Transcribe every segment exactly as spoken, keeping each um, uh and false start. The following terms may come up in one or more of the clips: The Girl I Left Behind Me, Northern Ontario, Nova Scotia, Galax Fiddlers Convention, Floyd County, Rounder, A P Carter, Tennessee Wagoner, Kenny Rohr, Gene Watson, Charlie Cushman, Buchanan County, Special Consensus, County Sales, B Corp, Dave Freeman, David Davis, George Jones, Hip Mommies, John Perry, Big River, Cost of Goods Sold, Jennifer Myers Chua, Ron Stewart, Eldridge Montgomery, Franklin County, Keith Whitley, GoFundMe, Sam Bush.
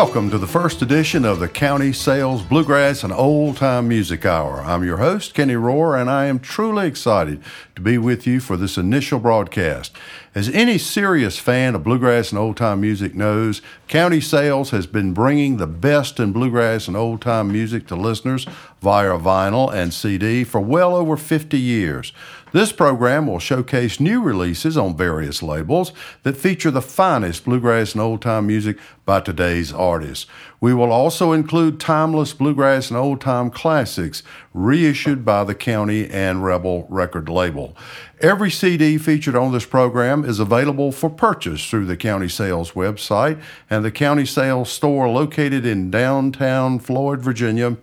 Welcome to the first edition of the County Sales Bluegrass and Old Time Music Hour. I'm your host, Kenny Rohr, and I am truly excited to be with you for this initial broadcast. As any serious fan of bluegrass and old-time music knows, County Sales has been bringing the best in bluegrass and old-time music to listeners via vinyl and C D for well over fifty years. This program will showcase new releases on various labels that feature the finest bluegrass and old-time music by today's artists. We will also include timeless bluegrass and old-time classics reissued by the County and Rebel record label. Every C D featured on this program is available for purchase through the County Sales website and the County Sales store located in downtown Floyd, Virginia,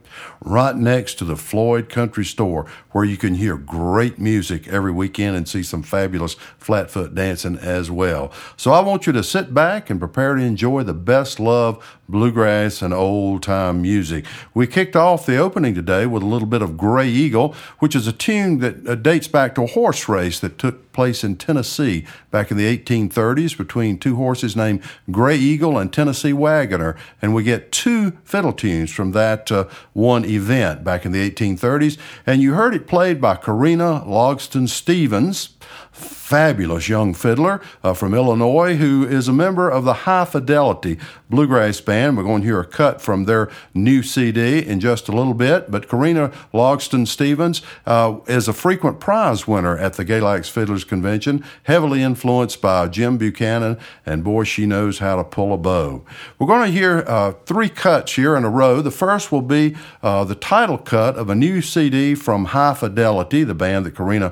right next to the Floyd Country Store, where you can hear great music every weekend and see some fabulous flatfoot dancing as well. So I want you to sit back and prepare to enjoy the best love, bluegrass, and old-time music. We kicked off the opening today with a little bit of Grey Eagle, which is a tune that dates back to a horse race that took place in Tennessee back in the eighteen thirties between two horses named Grey Eagle and Tennessee Wagoner, and we get two fiddle tunes from that uh, one event back in the eighteen thirties, and you heard it played by Karina Logston Stevens, fabulous young fiddler uh, from Illinois, who is a member of the High Fidelity Bluegrass Band. We're going to hear a cut from their new C D in just a little bit, but Karina Logston Stevens uh, is a frequent prize winner at the Galax Fiddlers Convention, heavily influenced by Jim Buchanan, and boy, she knows how to pull a bow. We're going to hear uh, three cuts here in a row. The first will be uh, the title cut of a new C D from High Fidelity, the band that Karina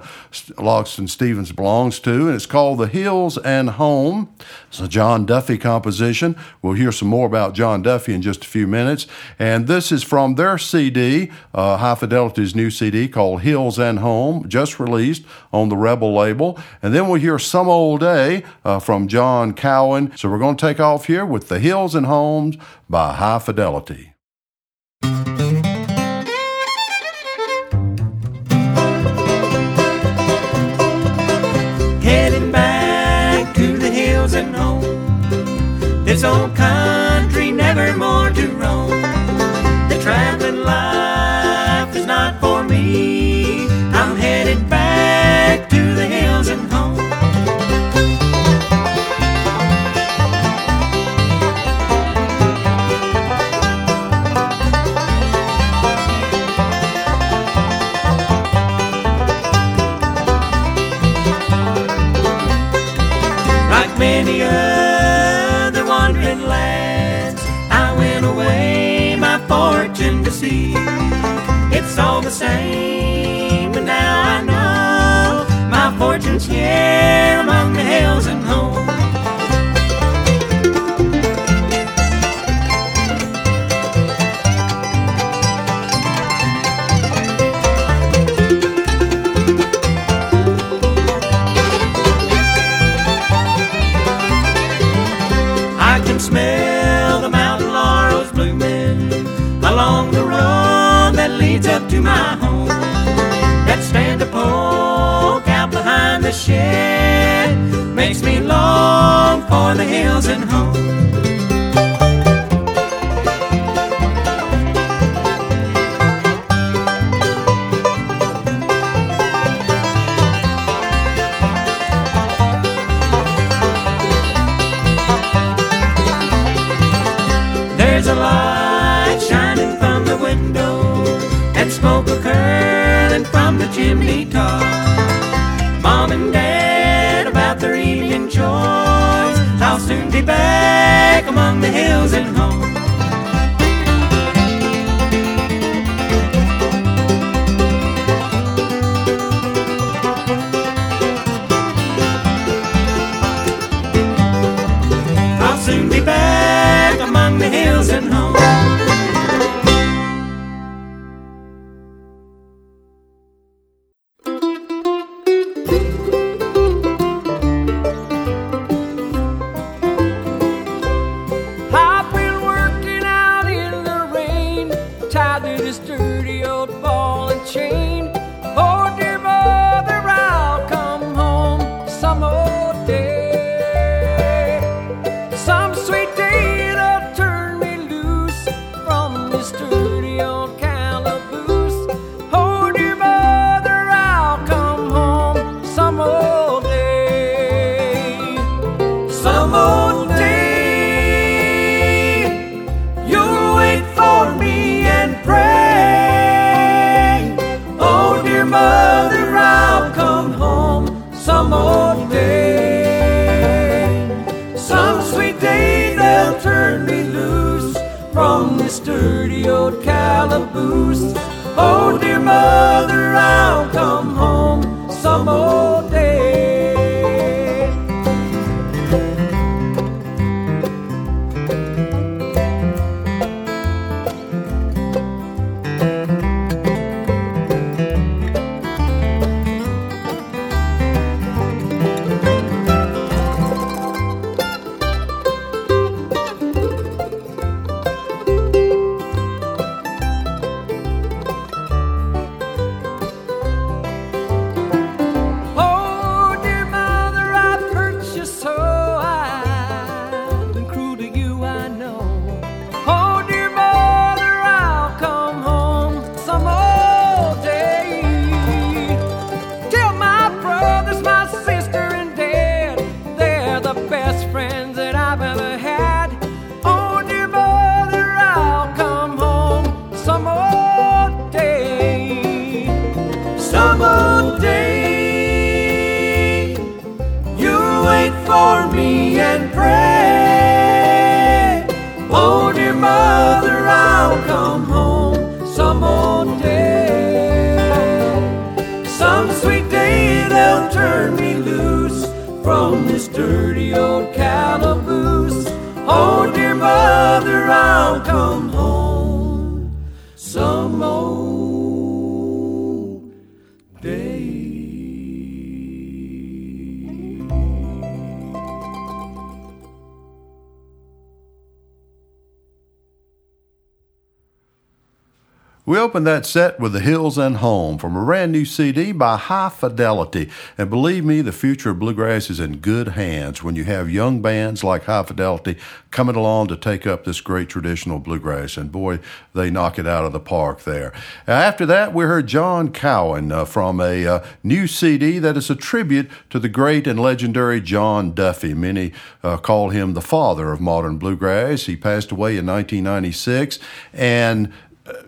Logston Stevens belongs to, and it's called The Hills and Home. It's a John Duffy composition. We'll hear some more about John Duffy in just a few minutes. And this is from their C D, uh, High Fidelity's new C D called Hills and Home, just released on the Rebel label. And then we'll hear Some Old Day uh, from John Cowan. So we're going to take off here with The Hills and Homes by High Fidelity. This old country never more to roam. The traveling life is not for me. I'm headed back to the hills and home. Like many others, fortune to see, it's all the same, but now I know my fortune's here among the hills and home. I can smell the mountain laurels blooming along the road that leads up to my home, that stand to poke out behind the shed, makes me long for the hills and home. Smoke a curling from the chimney top. Mom and Dad about their evening chores. I'll soon be back among the hills and home. I'll soon be back among the hills and home. Some sweet day that'll turn me Oh, dear mother, I'll come home some old day. We opened that set with The Hills and Home from a brand new C D by High Fidelity. And believe me, the future of bluegrass is in good hands when you have young bands like High Fidelity coming along to take up this great traditional bluegrass. And boy, they knock it out of the park there. After that, we heard John Cowan uh, from a uh, new C D that is a tribute to the great and legendary John Duffy. Many uh, call him the father of modern bluegrass. He passed away in nineteen ninety-six, and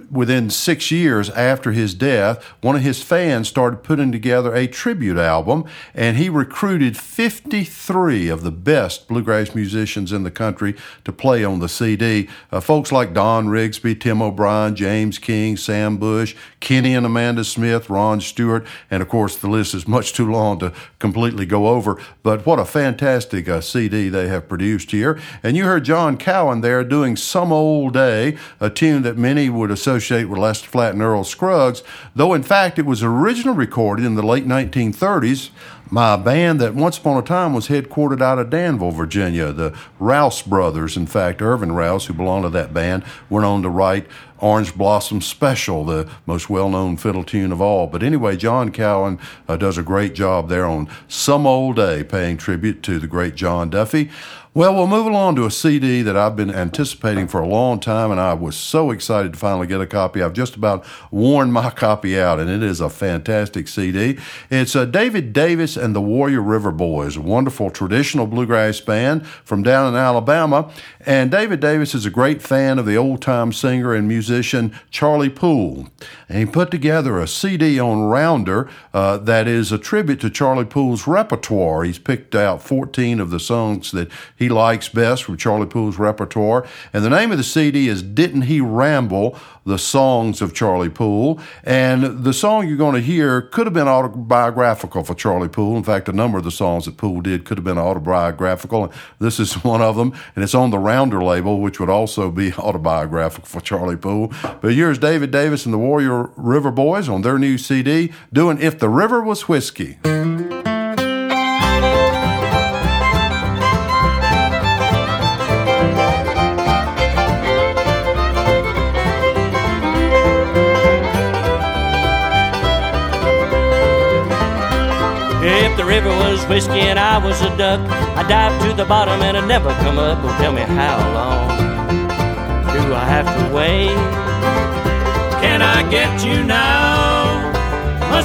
within six years after his death, one of his fans started putting together a tribute album, and he recruited fifty-three of the best bluegrass musicians in the country to play on the C D. Uh, folks like Don Rigsby, Tim O'Brien, James King, Sam Bush, Kenny and Amanda Smith, Ron Stewart, and of course the list is much too long to completely go over, but what a fantastic uh, C D they have produced here. And you heard John Cowan there doing Some Old Day, a tune that many would associate with Lester Flatt and Earl Scruggs, though in fact it was originally recorded in the late nineteen thirties by a band that once upon a time was headquartered out of Danville, Virginia. The Rouse brothers, in fact, Irvin Rouse, who belonged to that band, went on to write Orange Blossom Special, the most well-known fiddle tune of all. But anyway, John Cowan uh, does a great job there on Some Old Day, paying tribute to the great John Duffy. Well, we'll move along to a C D that I've been anticipating for a long time, and I was so excited to finally get a copy. I've just about worn my copy out, and it is a fantastic C D. It's uh, David Davis and the Warrior River Boys, a wonderful traditional bluegrass band from down in Alabama. And David Davis is a great fan of the old-time singer and musician Charlie Poole, and he put together a C D on Rounder uh, that is a tribute to Charlie Poole's repertoire. He's picked out fourteen of the songs that he likes best from Charlie Poole's repertoire, and the name of the C D is Didn't He Ramble? The Songs of Charlie Poole. And the song you're going to hear could have been autobiographical for Charlie Poole. In fact, a number of the songs that Poole did could have been autobiographical. This is one of them, and it's on the Rounder label, which would also be autobiographical for Charlie Poole. But here's David Davis and the Warrior River Boys on their new C D doing If the River Was Whiskey. If the river was whiskey and I was a duck, I'd dive to the bottom and I'd never come up. Well, tell me how long do I have to wait?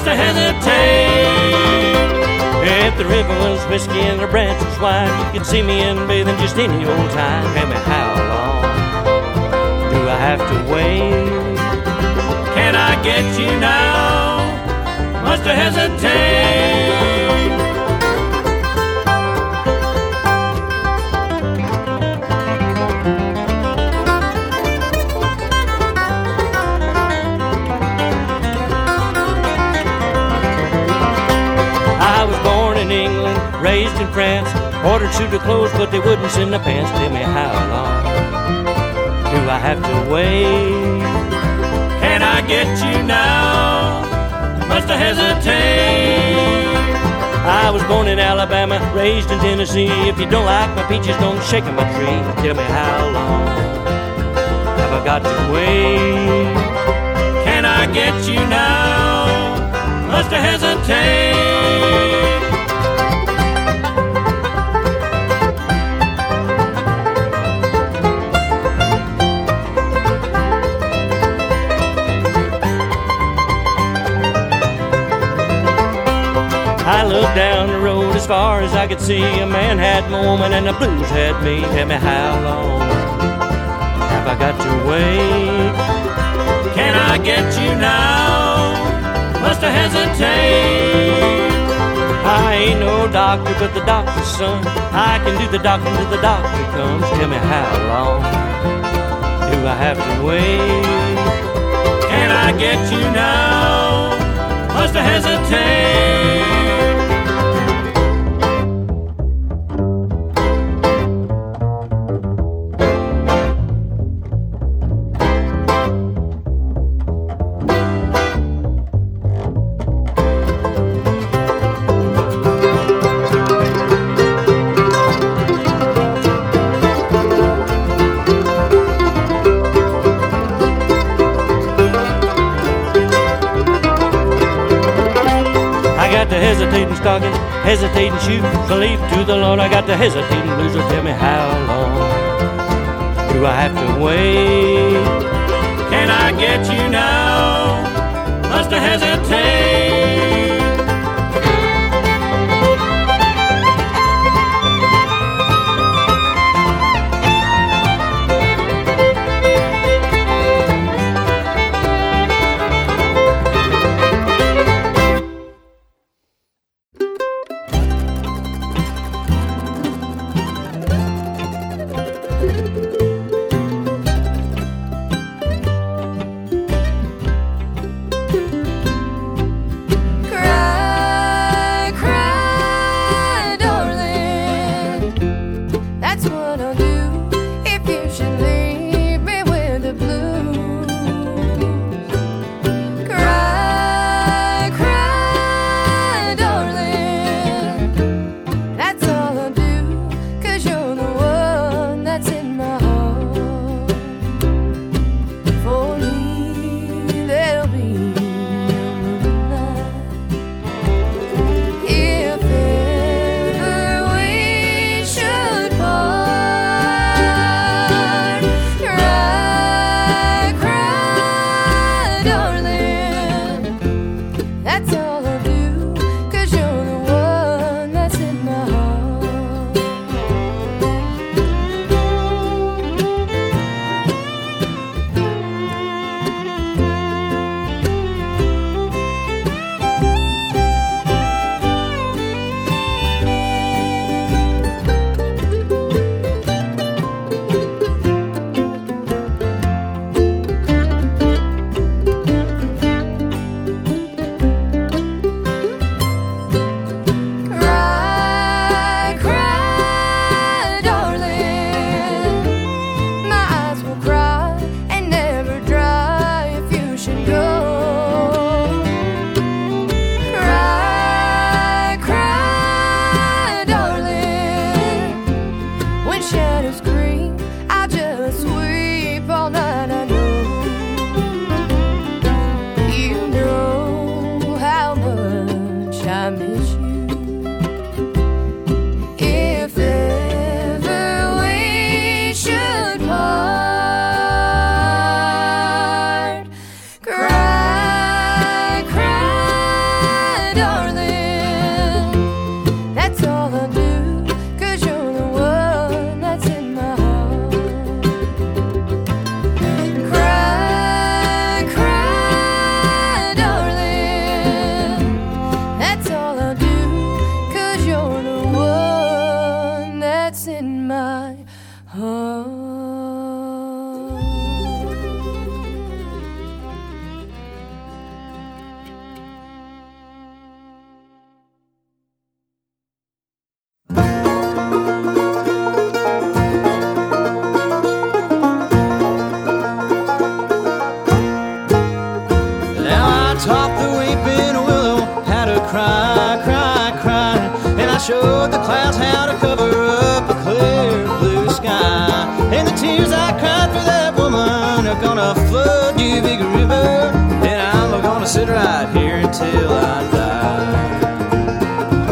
to hesitate. If the river was whiskey and the branch was wide, you'd see me in bathing just any old time. Tell me, how long do I have to wait? Can I get you now? Must I hesitate? Raised in France, ordered suit of clothes, but they wouldn't send the pants. Tell me, how long do I have to wait? Can I get you now? Must I hesitate? I was born in Alabama, raised in Tennessee. If you don't like my peaches, don't shake my tree. Tell me, how long have I got to wait? Can I get you now? Must I hesitate? I looked down the road as far as I could see. A man had my woman and the blues had me. Tell me, how long have I got to wait? Can I get you now? Must I hesitate? I ain't no doctor but the doctor's son. I can do the doctor till the doctor comes. Tell me, how long do I have to wait? Can I get you now? Must I hesitate? Hesitating shoes, believe to the Lord, I got the hesitating blues. So tell me, how long do I have to wait? Can I get you now? Must I hesitate? atop the weeping willow, had to cry, cry, cry. And I showed the clouds how to cover up a clear blue sky. And the tears I cried for that woman are gonna flood you, Big River. And I'm gonna sit right here until I die.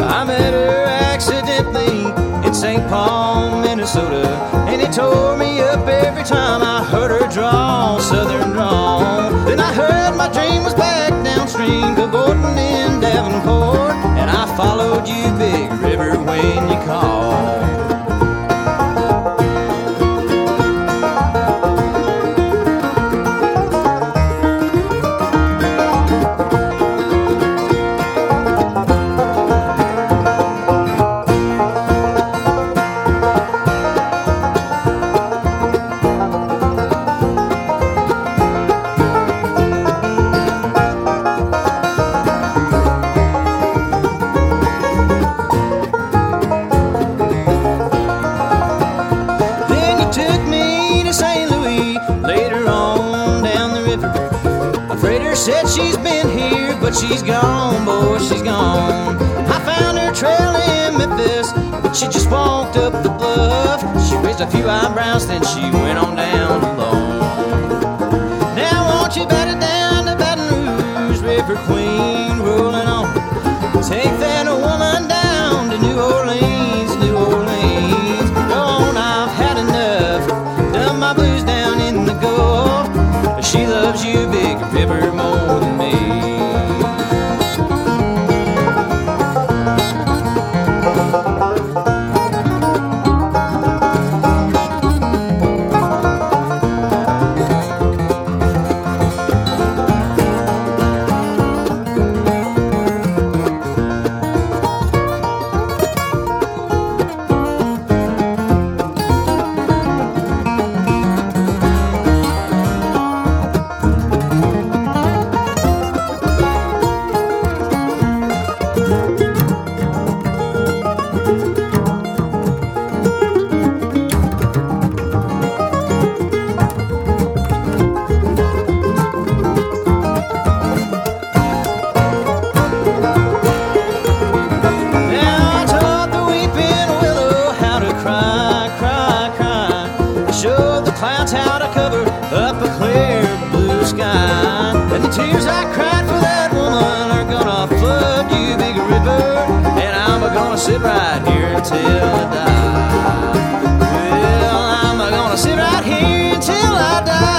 I met her accidentally in Saint Paul, Minnesota, and it tore me up every time I heard her drawl, southern drawl. Then I heard my dream was back downstream, to Gordon in Davenport, and I followed you, Big River, when you called. But she's gone, boy, she's gone. I found her trail in Memphis, but she just walked up the bluff. She raised a few eyebrows, then she went on down alone. Now won't you bat it down to Baton Rouge, River Queen, rolling on. Take that woman down to New Orleans, New Orleans. Go on, I've had enough, dumb my blues down in the Gulf. But she loves you, Big River, more than me. Sit right here until I die. Well, I'm gonna sit right here until I die.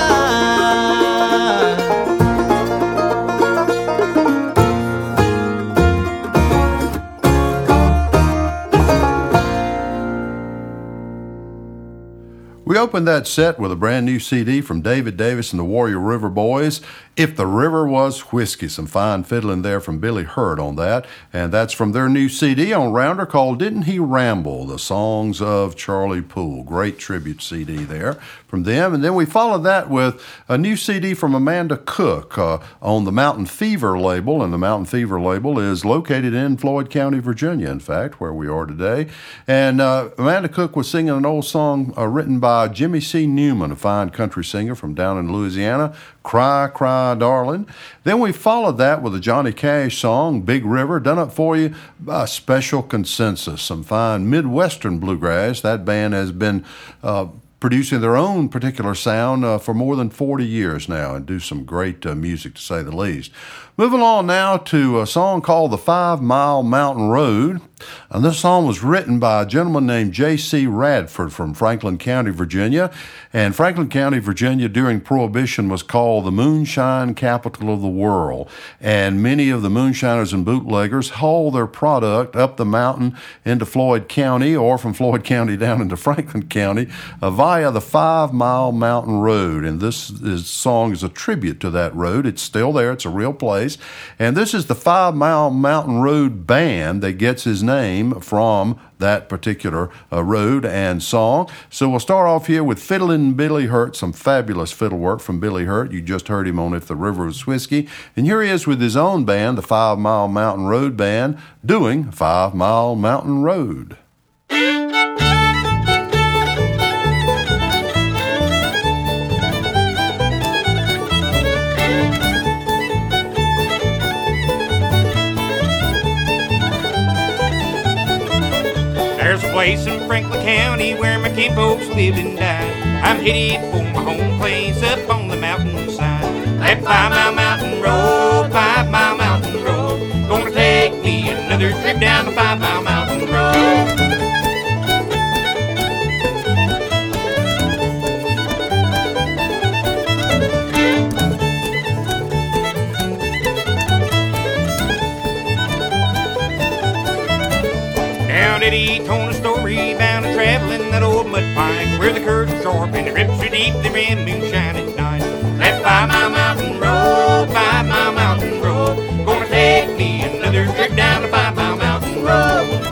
We opened that set with a brand new C D from David Davis and the Warrior River Boys, If the River Was Whiskey. Some fine fiddling there from Billy Hurd on that, and that's from their new C D on Rounder called Didn't He Ramble? The Songs of Charlie Poole. Great tribute C D there from them. And then we followed that with a new C D from Amanda Cook uh, on the Mountain Fever label, and the Mountain Fever label is located in Floyd County, Virginia, in fact, where we are today. And uh, Amanda Cook was singing an old song uh, written by Jimmy C. Newman, a fine country singer from down in Louisiana, Cry, Cry, Darling. Then we followed that with a Johnny Cash song, Big River, done up for you by Special Consensus. Some fine Midwestern bluegrass. That band has been uh, producing their own particular sound uh, for more than forty years now, and do some great uh, music, to say the least. Moving on now to a song called The Five Mile Mountain Road. And this song was written by a gentleman named J C. Radford from Franklin County, Virginia. And Franklin County, Virginia, during Prohibition was called the moonshine capital of the world. And many of the moonshiners and bootleggers hauled their product up the mountain into Floyd County, or from Floyd County down into Franklin County, uh, via the Five Mile Mountain Road. And this is, song is a tribute to that road. It's still there. It's a real place. And this is the Five Mile Mountain Road Band that gets his name name from that particular uh, road and song. So we'll start off here with Fiddlin' Billy Hurt, some fabulous fiddle work from Billy Hurt. You just heard him on If the River Was Whiskey. And here he is with his own band, the Five Mile Mountain Road Band, doing Five Mile Mountain Road. place in Franklin County where my kinfolks lived and died. I'm headed for my home place up on the mountainside. That five mile mountain road, five mile mountain road, gonna take me another trip down the five mile mountain road. He told a story about a traveling that old mud pike, where the curves are sharp and the rips are deep, the red moonshine at night. That five mile mountain road, five mile mountain road, gonna take me another trip down the five mile mountain road.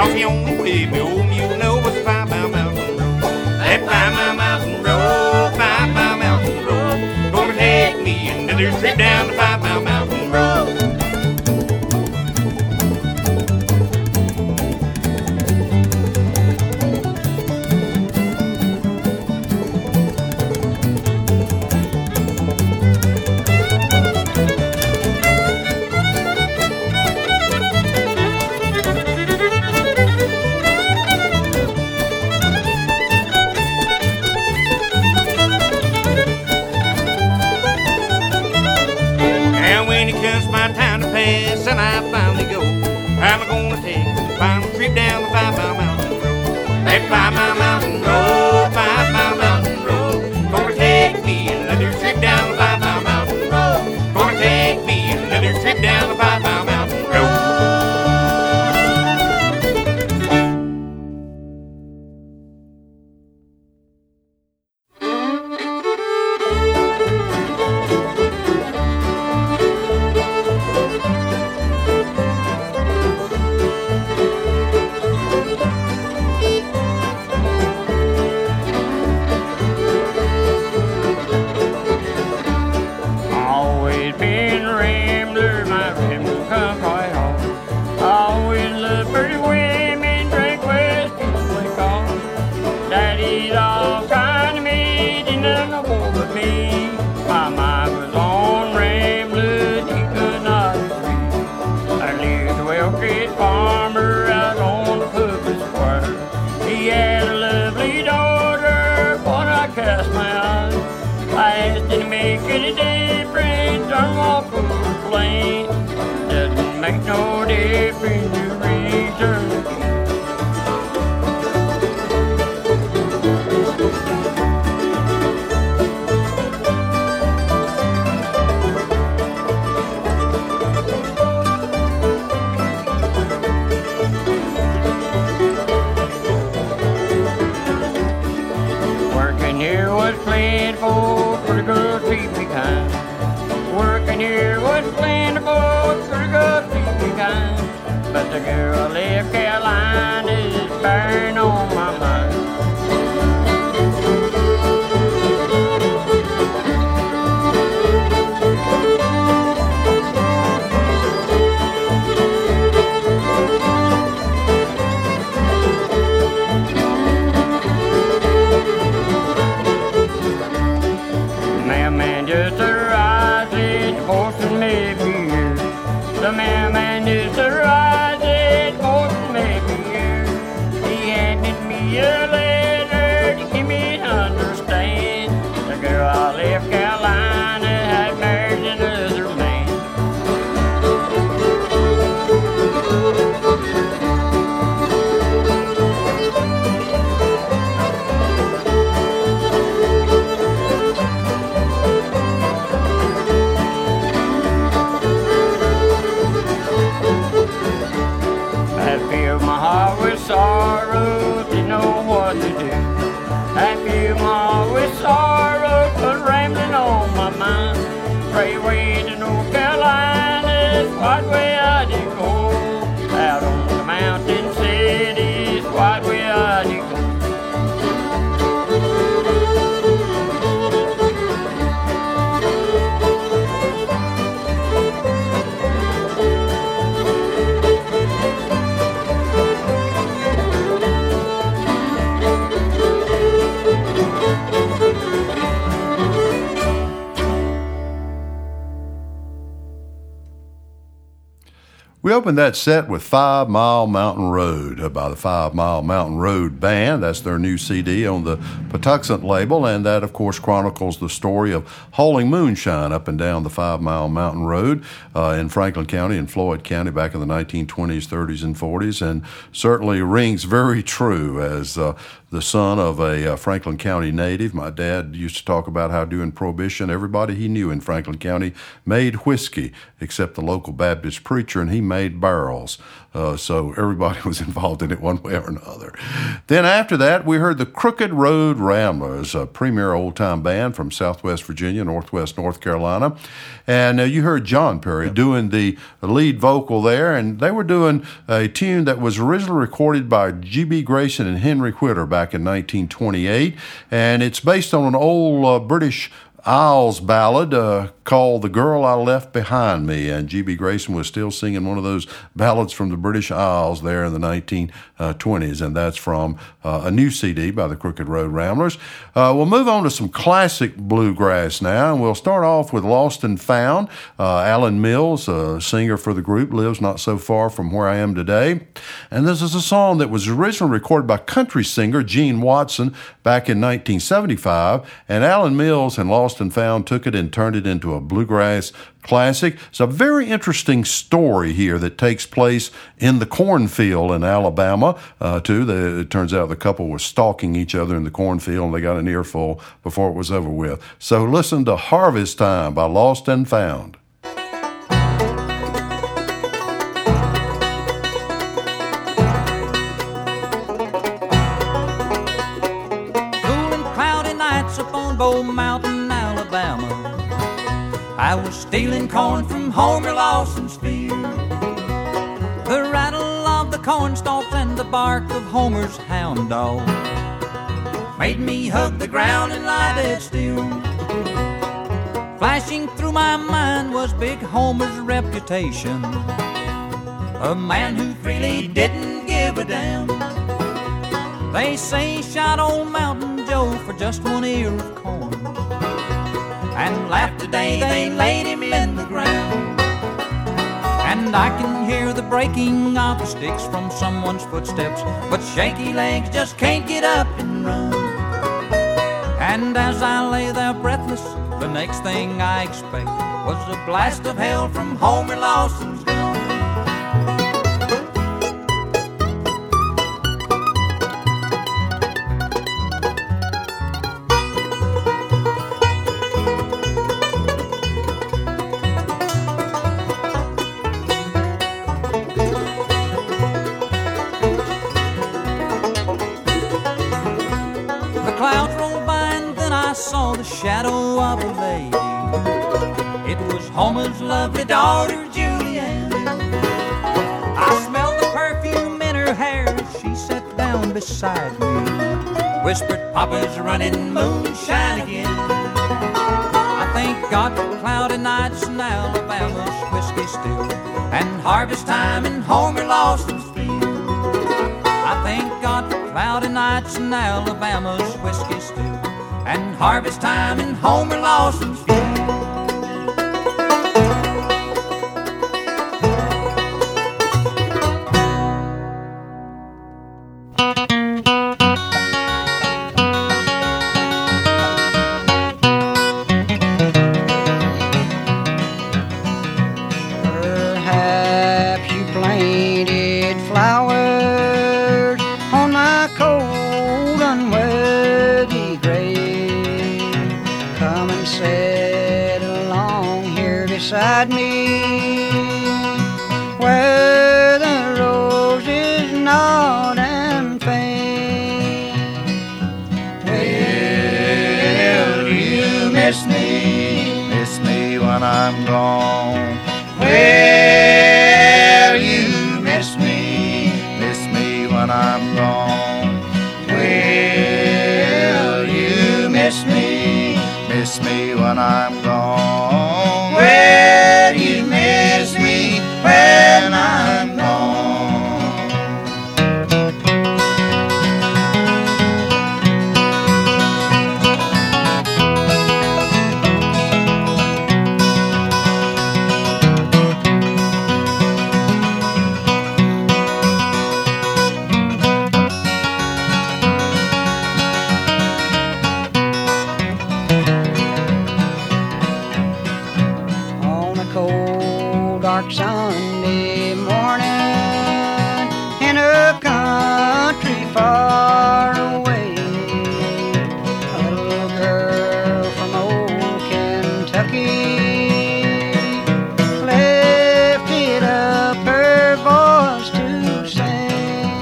Cause the only way me old mule know was the five mile mountain road. That five mile mountain road, five mile mountain road, gonna take me another trip down the five mile mountain and I finally go. I'm gonna take the final trip down the five mile mountain road. That five mile mountain road, five mile mountain road, gonna take me another trip down the five mile mountain road. Gonna take me another trip down the five mile mountain We opened that set with Five Mile Mountain Road by the Five Mile Mountain Road Band. That's their new C D on the Patuxent label, and that, of course, chronicles the story of hauling moonshine up and down the Five Mile Mountain Road uh, in Franklin County and Floyd County back in the nineteen twenties, thirties, and forties, and certainly rings very true as uh, the son of a uh, Franklin County native. My dad used to talk about how during Prohibition, everybody he knew in Franklin County made whiskey, except the local Baptist preacher, and he made barrels. Uh, so everybody was involved in it one way or another. Then after that, we heard the Crooked Road Ramblers, a premier old-time band from Southwest Virginia, Northwest North Carolina. And uh, you heard John Perry yeah. doing the lead vocal there, and they were doing a tune that was originally recorded by G B. Grayson and Henry Whitter back in nineteen twenty-eight, and it's based on an old uh, British Isles ballad uh, called The Girl I Left Behind Me, and G B. Grayson was still singing one of those ballads from the British Isles there in the nineteen twenties, and that's from uh, a new C D by the Crooked Road Ramblers. Uh, we'll move on to some classic bluegrass now, and we'll start off with Lost and Found. Uh, Alan Mills, a singer for the group, lives not so far from where I am today, and this is a song that was originally recorded by country singer Gene Watson back in nineteen seventy-five, and Alan Mills and Lost and Found took it and turned it into a bluegrass classic. It's a very interesting story here that takes place in the cornfield in Alabama, uh, too. The, it turns out the couple were stalking each other in the cornfield, and they got an earful before it was over with. So listen to Harvest Time by Lost and Found. I was stealing corn from Homer Lawson's field. The rattle of the corn stalks and the bark of Homer's hound dog made me hug the ground and lie dead still. Flashing through my mind was big Homer's reputation, a man who freely didn't give a damn. They say shot old Mountain Joe for just one ear of corn, and laughed today they laid him in the ground. And I can hear the breaking of the sticks from someone's footsteps, but shaky legs just can't get up and run. And as I lay there breathless, the next thing I expect was a blast of hell from Homer Lawson's gun. Shadow of a lady, it was Homer's lovely daughter Julianne. I smelled the perfume in her hair as she sat down beside me, whispered, "Papa's running moonshine again." I thank God for cloudy nights in Alabama's whiskey still, and harvest time in Homer Lawson's field. I thank God for cloudy nights in Alabama's whiskey still, and harvest time in Homer Lawson's field. Perhaps you planted flowers on my cold unwell. Sit along here beside me, where the rose is not unfeigned. Will you miss me, miss me when I'm gone? Will you miss me, miss me when I'm gone? Will you miss me, miss me when I'm gone? Will you miss me when I'm gone? dark Sunday morning in a country far away. A little girl from old Kentucky lifted up her voice to sing.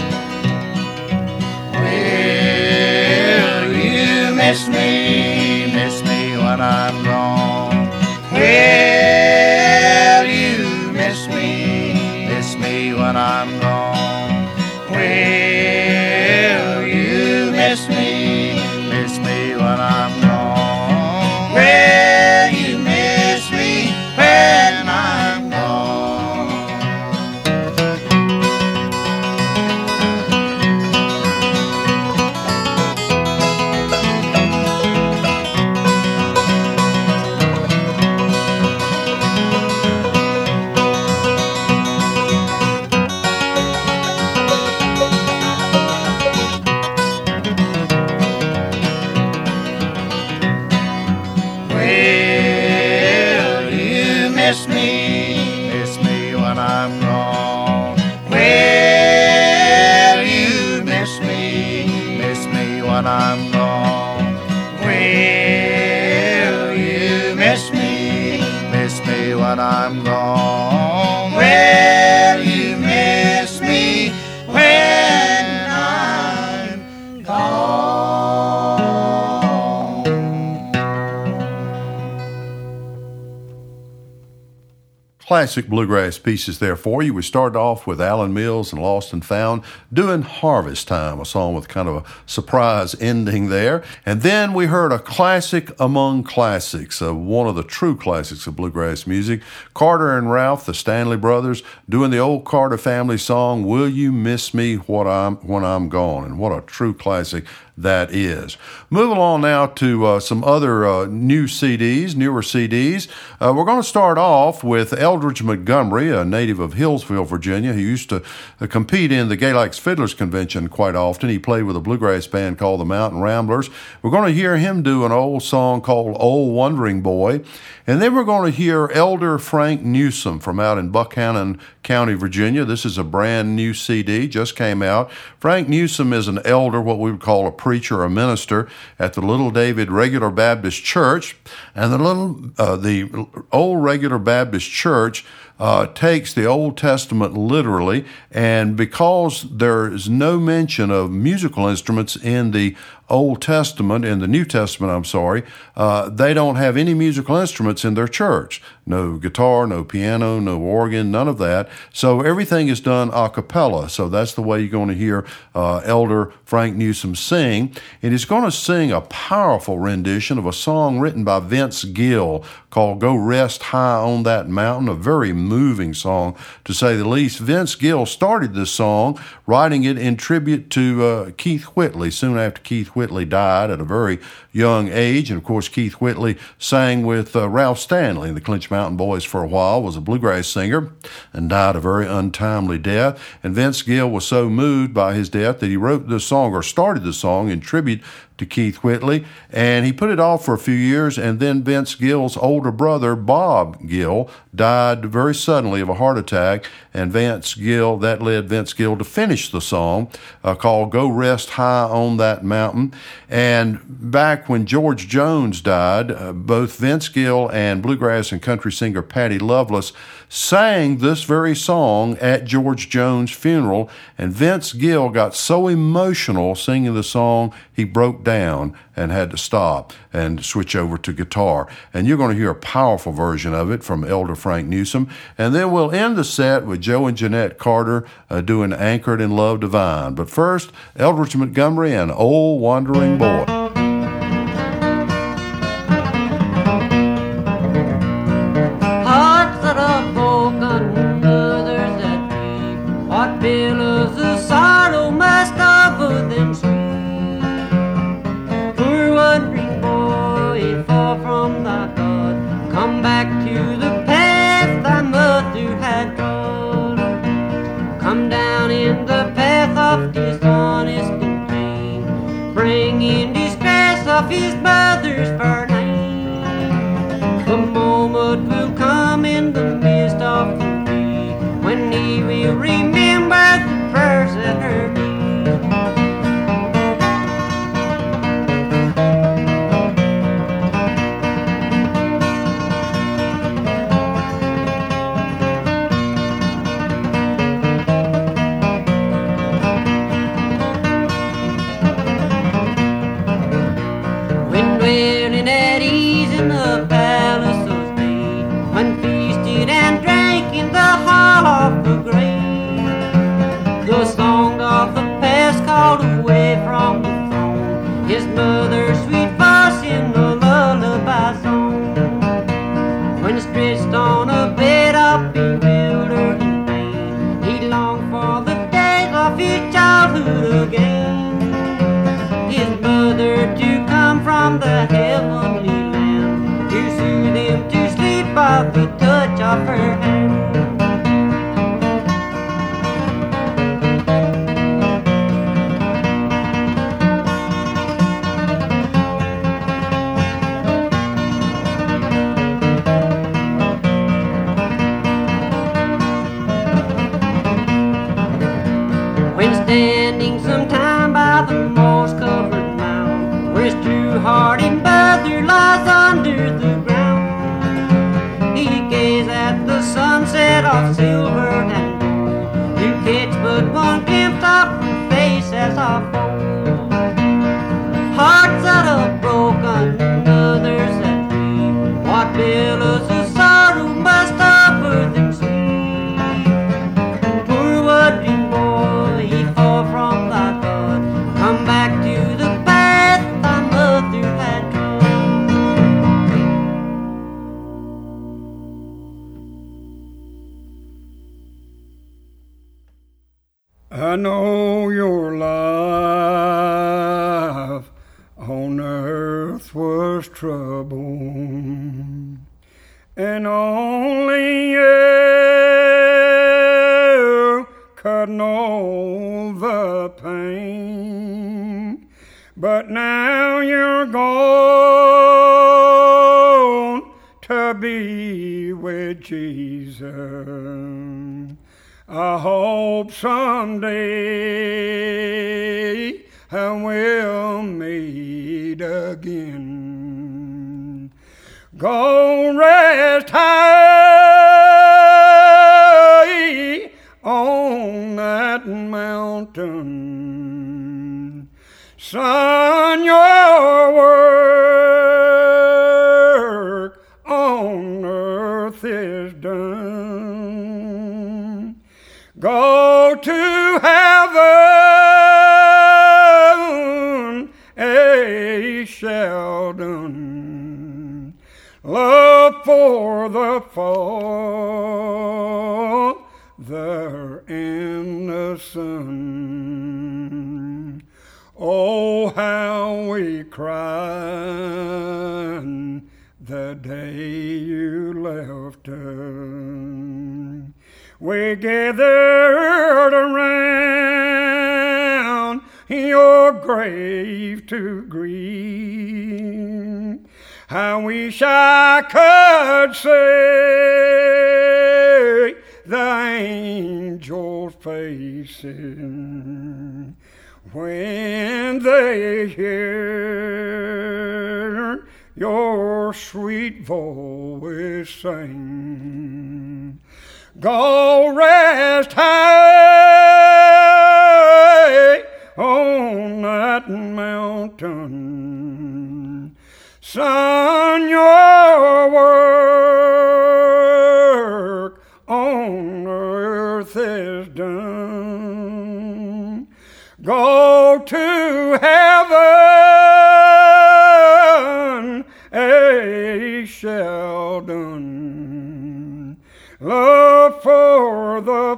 Will you miss me, miss me when I'm gone? Will when I'm gone, will you miss me, miss me when I'm gone? Will you miss me when I'm classic bluegrass pieces there for you. We started off with Alan Mills and Lost and Found doing Harvest Time, a song with kind of a surprise ending there. And then we heard a classic among classics, uh, one of the true classics of bluegrass music, Carter and Ralph, the Stanley brothers, doing the old Carter family song, Will You Miss Me What I'm, When I'm Gone? And what a true classic that is. Move along now to uh, some other uh, new C Ds, newer C Ds. Uh, we're going to start off with Eldridge Montgomery, a native of Hillsville, Virginia, who used to uh, compete in the Galax Fiddlers Convention quite often. He played with a bluegrass band called the Mountain Ramblers. We're going to hear him do an old song called Old Wandering Boy. And then we're going to hear Elder Frank Newsome from out in Buchanan County, Virginia. This is a brand new C D, just came out. Frank Newsome is an elder, what we would call a preacher or minister at the Little David Regular Baptist Church. And the little, uh, the old Regular Baptist Church Uh, takes the Old Testament literally, and because there is no mention of musical instruments in the Old Testament, in the New Testament, I'm sorry, uh, they don't have any musical instruments in their church. No guitar, no piano, no organ, none of that. So everything is done a cappella. So that's the way you're going to hear uh, Elder Frank Newsome sing. And he's going to sing a powerful rendition of a song written by Vince Gill called Go Rest High on That Mountain, a very moving song, to say the least. Vince Gill started this song, writing it in tribute to uh, Keith Whitley, soon after Keith Whitley died at a very young age. And, of course, Keith Whitley sang with uh, Ralph Stanley in the Clinch Mountain Boys for a while, was a bluegrass singer, and died a very untimely death. And Vince Gill was so moved by his death that he wrote this song, or started the song, in tribute to Keith Whitley, and he put it off for a few years, and then Vince Gill's older brother, Bob Gill, died very suddenly of a heart attack, and Vince Gill, that led Vince Gill to finish the song uh, called Go Rest High on That Mountain. And back when George Jones died, uh, both Vince Gill and bluegrass and country singer Patti Loveless sang this very song at George Jones' funeral, and Vince Gill got so emotional singing the song, he broke down and had to stop and switch over to guitar. And you're going to hear a powerful version of it from Elder Frank Newsome. And then we'll end the set with Joe and Jeanette Carter uh, doing Anchored in Love Divine. But first, Eldridge Montgomery and Old Wandering Boy. Hearts that are broken, mothers that weep, what billows of sorrow must cover them sweet. Wandering boy, far from thy God, come back to the path thy mother had trod. Come down in the path of dishonest and pain, bringing distress of his mother's fair name. The moment will come in the midst of the his mother, sweet voice in the lullaby song. When stretched on a bed of bewildering pain, he longed for the days of his childhood again. His mother to come from the heavenly land, to soothe him to sleep by the touch of her hand. Standing sometime by the moss-covered mound, where his true-hearted mother lies under the ground, he gazed at the sunset of silver and gold, to catch but one glimpse of her face as of old. Hearts that are broken and others that grieve, what billows of sorrow must over them sweep. I know your life on earth was troubled, and only you could know the pain. But now you're gone to be with Jesus. I hope someday I will meet again. Go rest high on that mountain, son, your work on earth is done. Go to heaven, a Sheldon. Love for the Father and the Son. Oh, how we cried the day you left us. We gathered around your grave to grieve. I wish I could see the angels' faces when they hear your sweet voice sing. Go rest high on that mountain, son, your work on earth is done. Go to heaven, a Sheldon. Love for the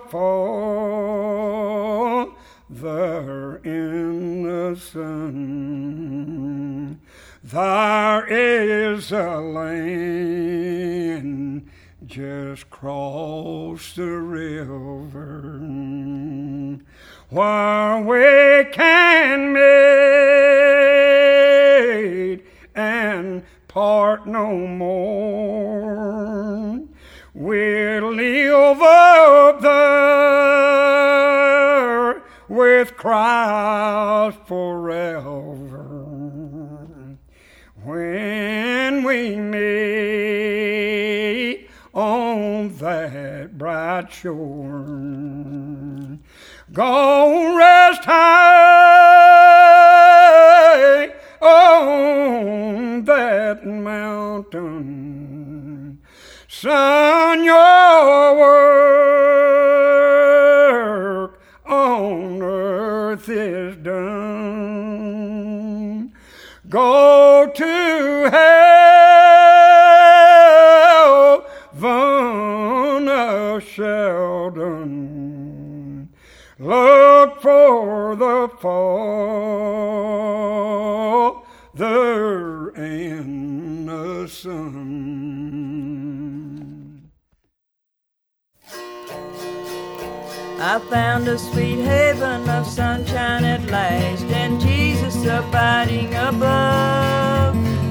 Father and the Son. There is a land just cross the river where we can meet and part no more. We'll live up there with Christ forever when we meet on that bright shore. Go rest high on that mountain, son, your work on earth is done. heaven of Sheldon, look for the Father and the Son. I found a sweet haven of sunshine at last, and Jesus abiding above.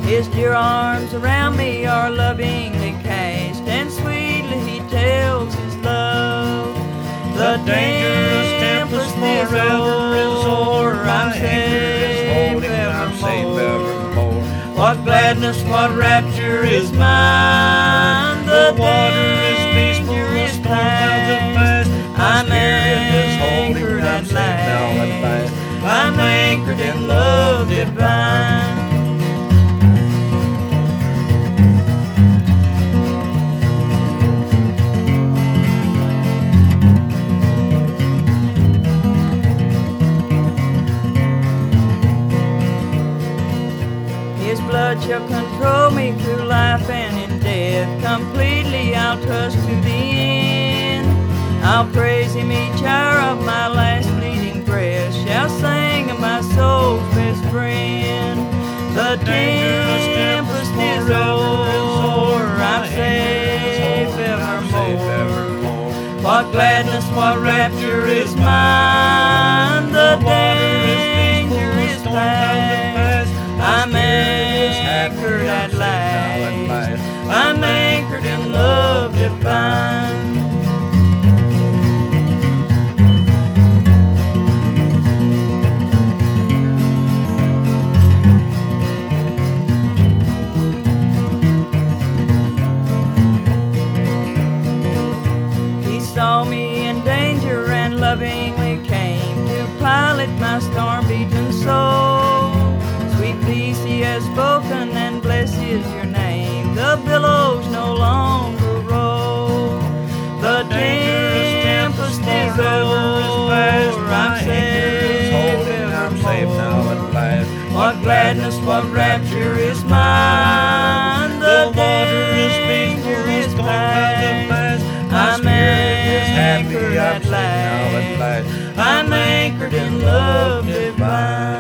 His dear arms around me are lovingly cast, and sweetly he tells his love. The, the dangerous tempest forever is o'er, I'm safe evermore. What gladness, what rapture is mine, the water is peaceful, the storm clouds have passed, my spirit is holding, I'm safe now at last. I'm anchored in love divine. His blood shall control me through life and in death. Completely I'll trust to the end. I'll praise him each hour of my last bleeding breath. Shall sing of my soul's best friend. The dangerous tempest is o'er, I'm safe evermore. What gladness, what rapture is mine, the danger is past. I'm anchored at last, I'm anchored in love divine. He saw me in danger and lovingly came to pilot my storm-beaten soul. Sweet peace he has spoken and blesses your name. The billows no longer roll. The dangerous tempest is over, I'm safe evermore. What gladness, what rapture is mine, the water is peaceful, is past. My spirit is happy, I'm safe now at last. I'm anchored in love divine.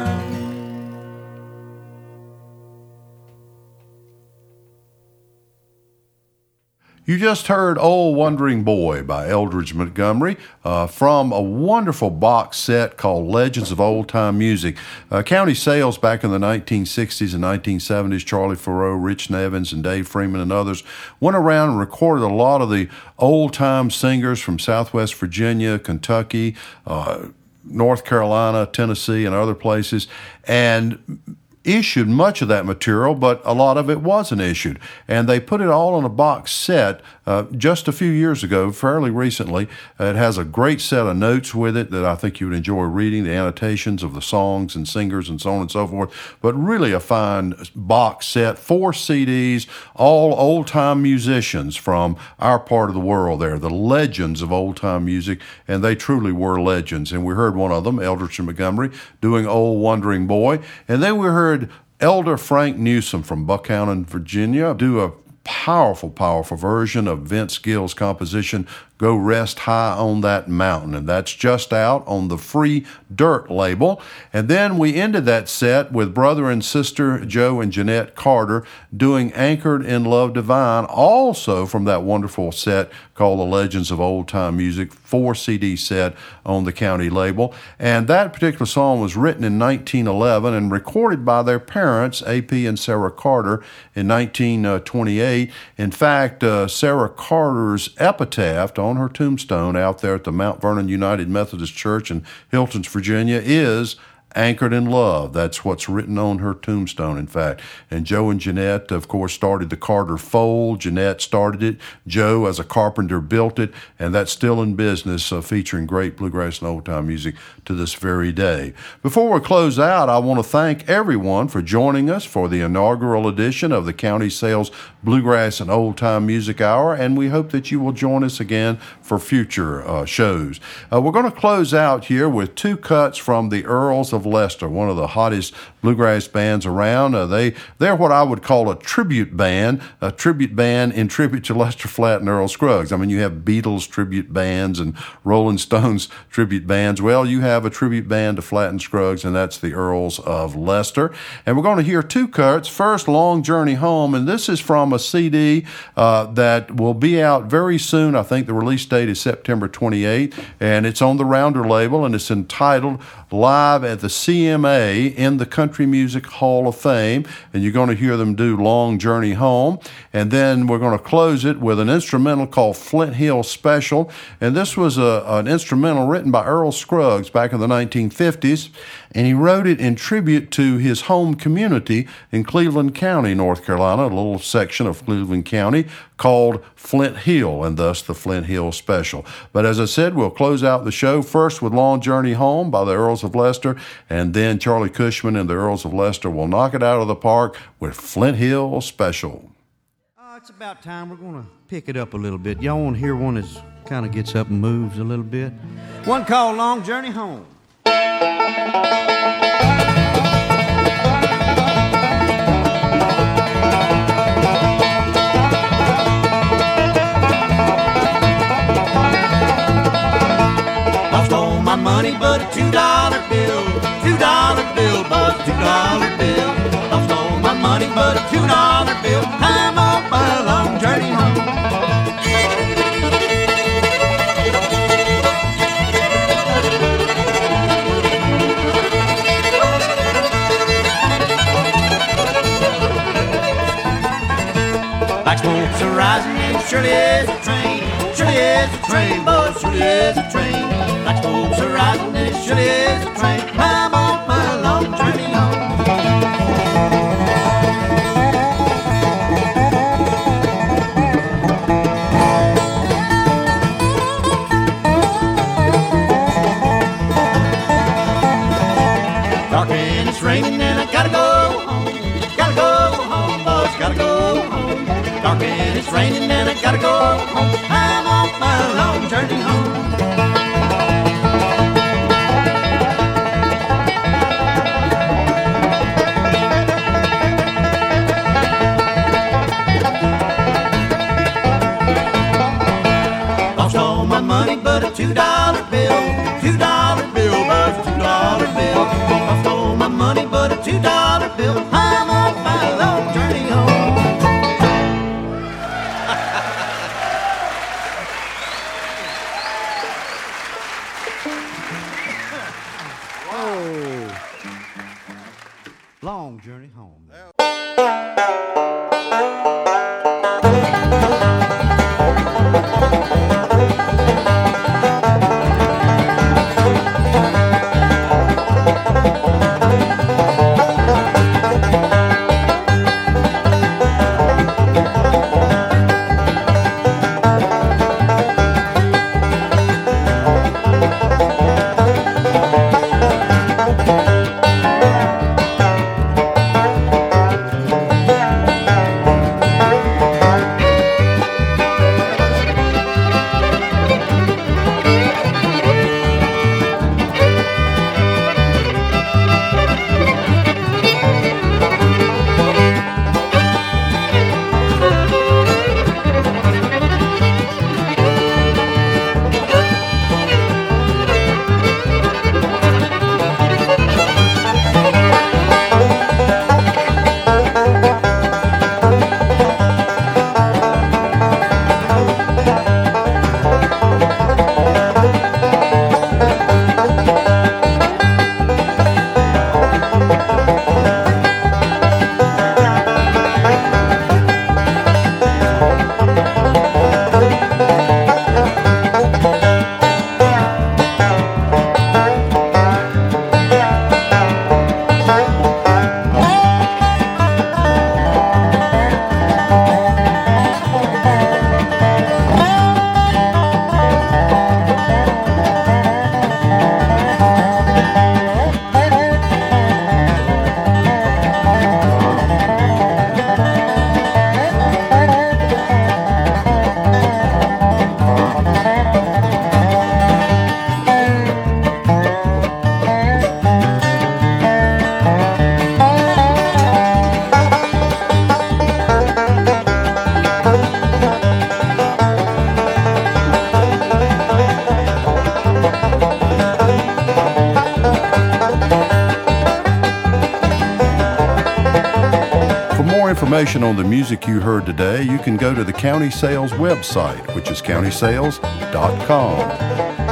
You just heard Old Wandering Boy by Eldridge Montgomery uh, from a wonderful box set called Legends of Old Time Music. Uh, County Sales back in the nineteen sixties and nineteen seventies, Charlie Farreau, Rich Nevins, and Dave Freeman and others went around and recorded a lot of the old-time singers from Southwest Virginia, Kentucky, uh, North Carolina, Tennessee, and other places, and issued much of that material, but a lot of it wasn't issued. And they put it all on a box set uh, just a few years ago, fairly recently. It has a great set of notes with it that I think you would enjoy reading, the annotations of the songs and singers and so on and so forth, but really a fine box set, four C Ds, all old-time musicians from our part of the world there, the legends of old-time music, and they truly were legends. And we heard one of them, Eldridge Montgomery, doing Old Wandering Boy, and then we heard Elder Frank Newsome from Buckhannon, Virginia, do a powerful, powerful version of Vince Gill's composition, Go Rest High on That Mountain, and that's just out on the Free Dirt label. And then we ended that set with brother and sister Joe and Jeanette Carter doing Anchored in Love Divine, also from that wonderful set called The Legends of Old Time Music, four C D set on the County label. And that particular song was written in nineteen eleven and recorded by their parents, A P and Sarah Carter, in nineteen twenty-eight. In fact, uh, Sarah Carter's epitaph on her tombstone out there at the Mount Vernon United Methodist Church in Hiltons, Virginia, is Anchored in Love. That's what's written on her tombstone, in fact. And Joe and Jeanette, of course, started the Carter Fold. Jeanette started it. Joe, as a carpenter, built it. And that's still in business, uh, featuring great bluegrass and old-time music to this very day. Before we close out, I want to thank everyone for joining us for the inaugural edition of the County Sales Bluegrass and Old-Time Music Hour, and we hope that you will join us again for future uh, shows. Uh, we're going to close out here with two cuts from the Earls of of Lester, one of the hottest bluegrass bands around. Uh, they, they're what I would call a tribute band, a tribute band in tribute to Lester Flatt and Earl Scruggs. I mean, you have Beatles tribute bands and Rolling Stones tribute bands. Well, you have a tribute band to Flatt and Scruggs, and that's the Earls of Lester. And we're going to hear two cuts. First, Long Journey Home, and this is from a C D uh, that will be out very soon. I think the release date is September twenty-eighth, and it's on the Rounder label, and it's entitled Live at the C M A in the Country Music Hall of Fame, and you're going to hear them do Long Journey Home. And then we're going to close it with an instrumental called Flint Hill Special, and this was a, an instrumental written by Earl Scruggs back in the nineteen fifties, and he wrote it in tribute to his home community in Cleveland County, North Carolina, a little section of Cleveland County called Flint Hill, and thus the Flint Hill Special. But as I said, we'll close out the show first with Long Journey Home by the Earls of Lester, and then Charlie Cushman and the Earls of Lester will knock it out of the park with Flint Hill Special. Uh, it's about time. We're going to pick it up a little bit. Y'all want to hear one that kind of gets up and moves a little bit? One called Long Journey Home. Lost all my money but a two dollar bill, two dollar bill, but a two dollar bill. Lost all my money but a two dollar bill. I'm on my long journey home. Like smoke's a-rising and surely is a train, surely is a train, boy, surely is a train. Like smoke's a-rising and surely is a train, I'm on my long journey home. Dark and it's raining and I gotta go home, gotta go home, boys, gotta go home. Dark and it's raining and I gotta go home. I'm on my long journey home. Lost all my money but a two dollar bill, two dollar bill, but a two dollar bill. Lost all my money but a two dollar bill. I'm on my long journey home. information on the music you heard today, you can go to the County Sales website, which is county sales dot com.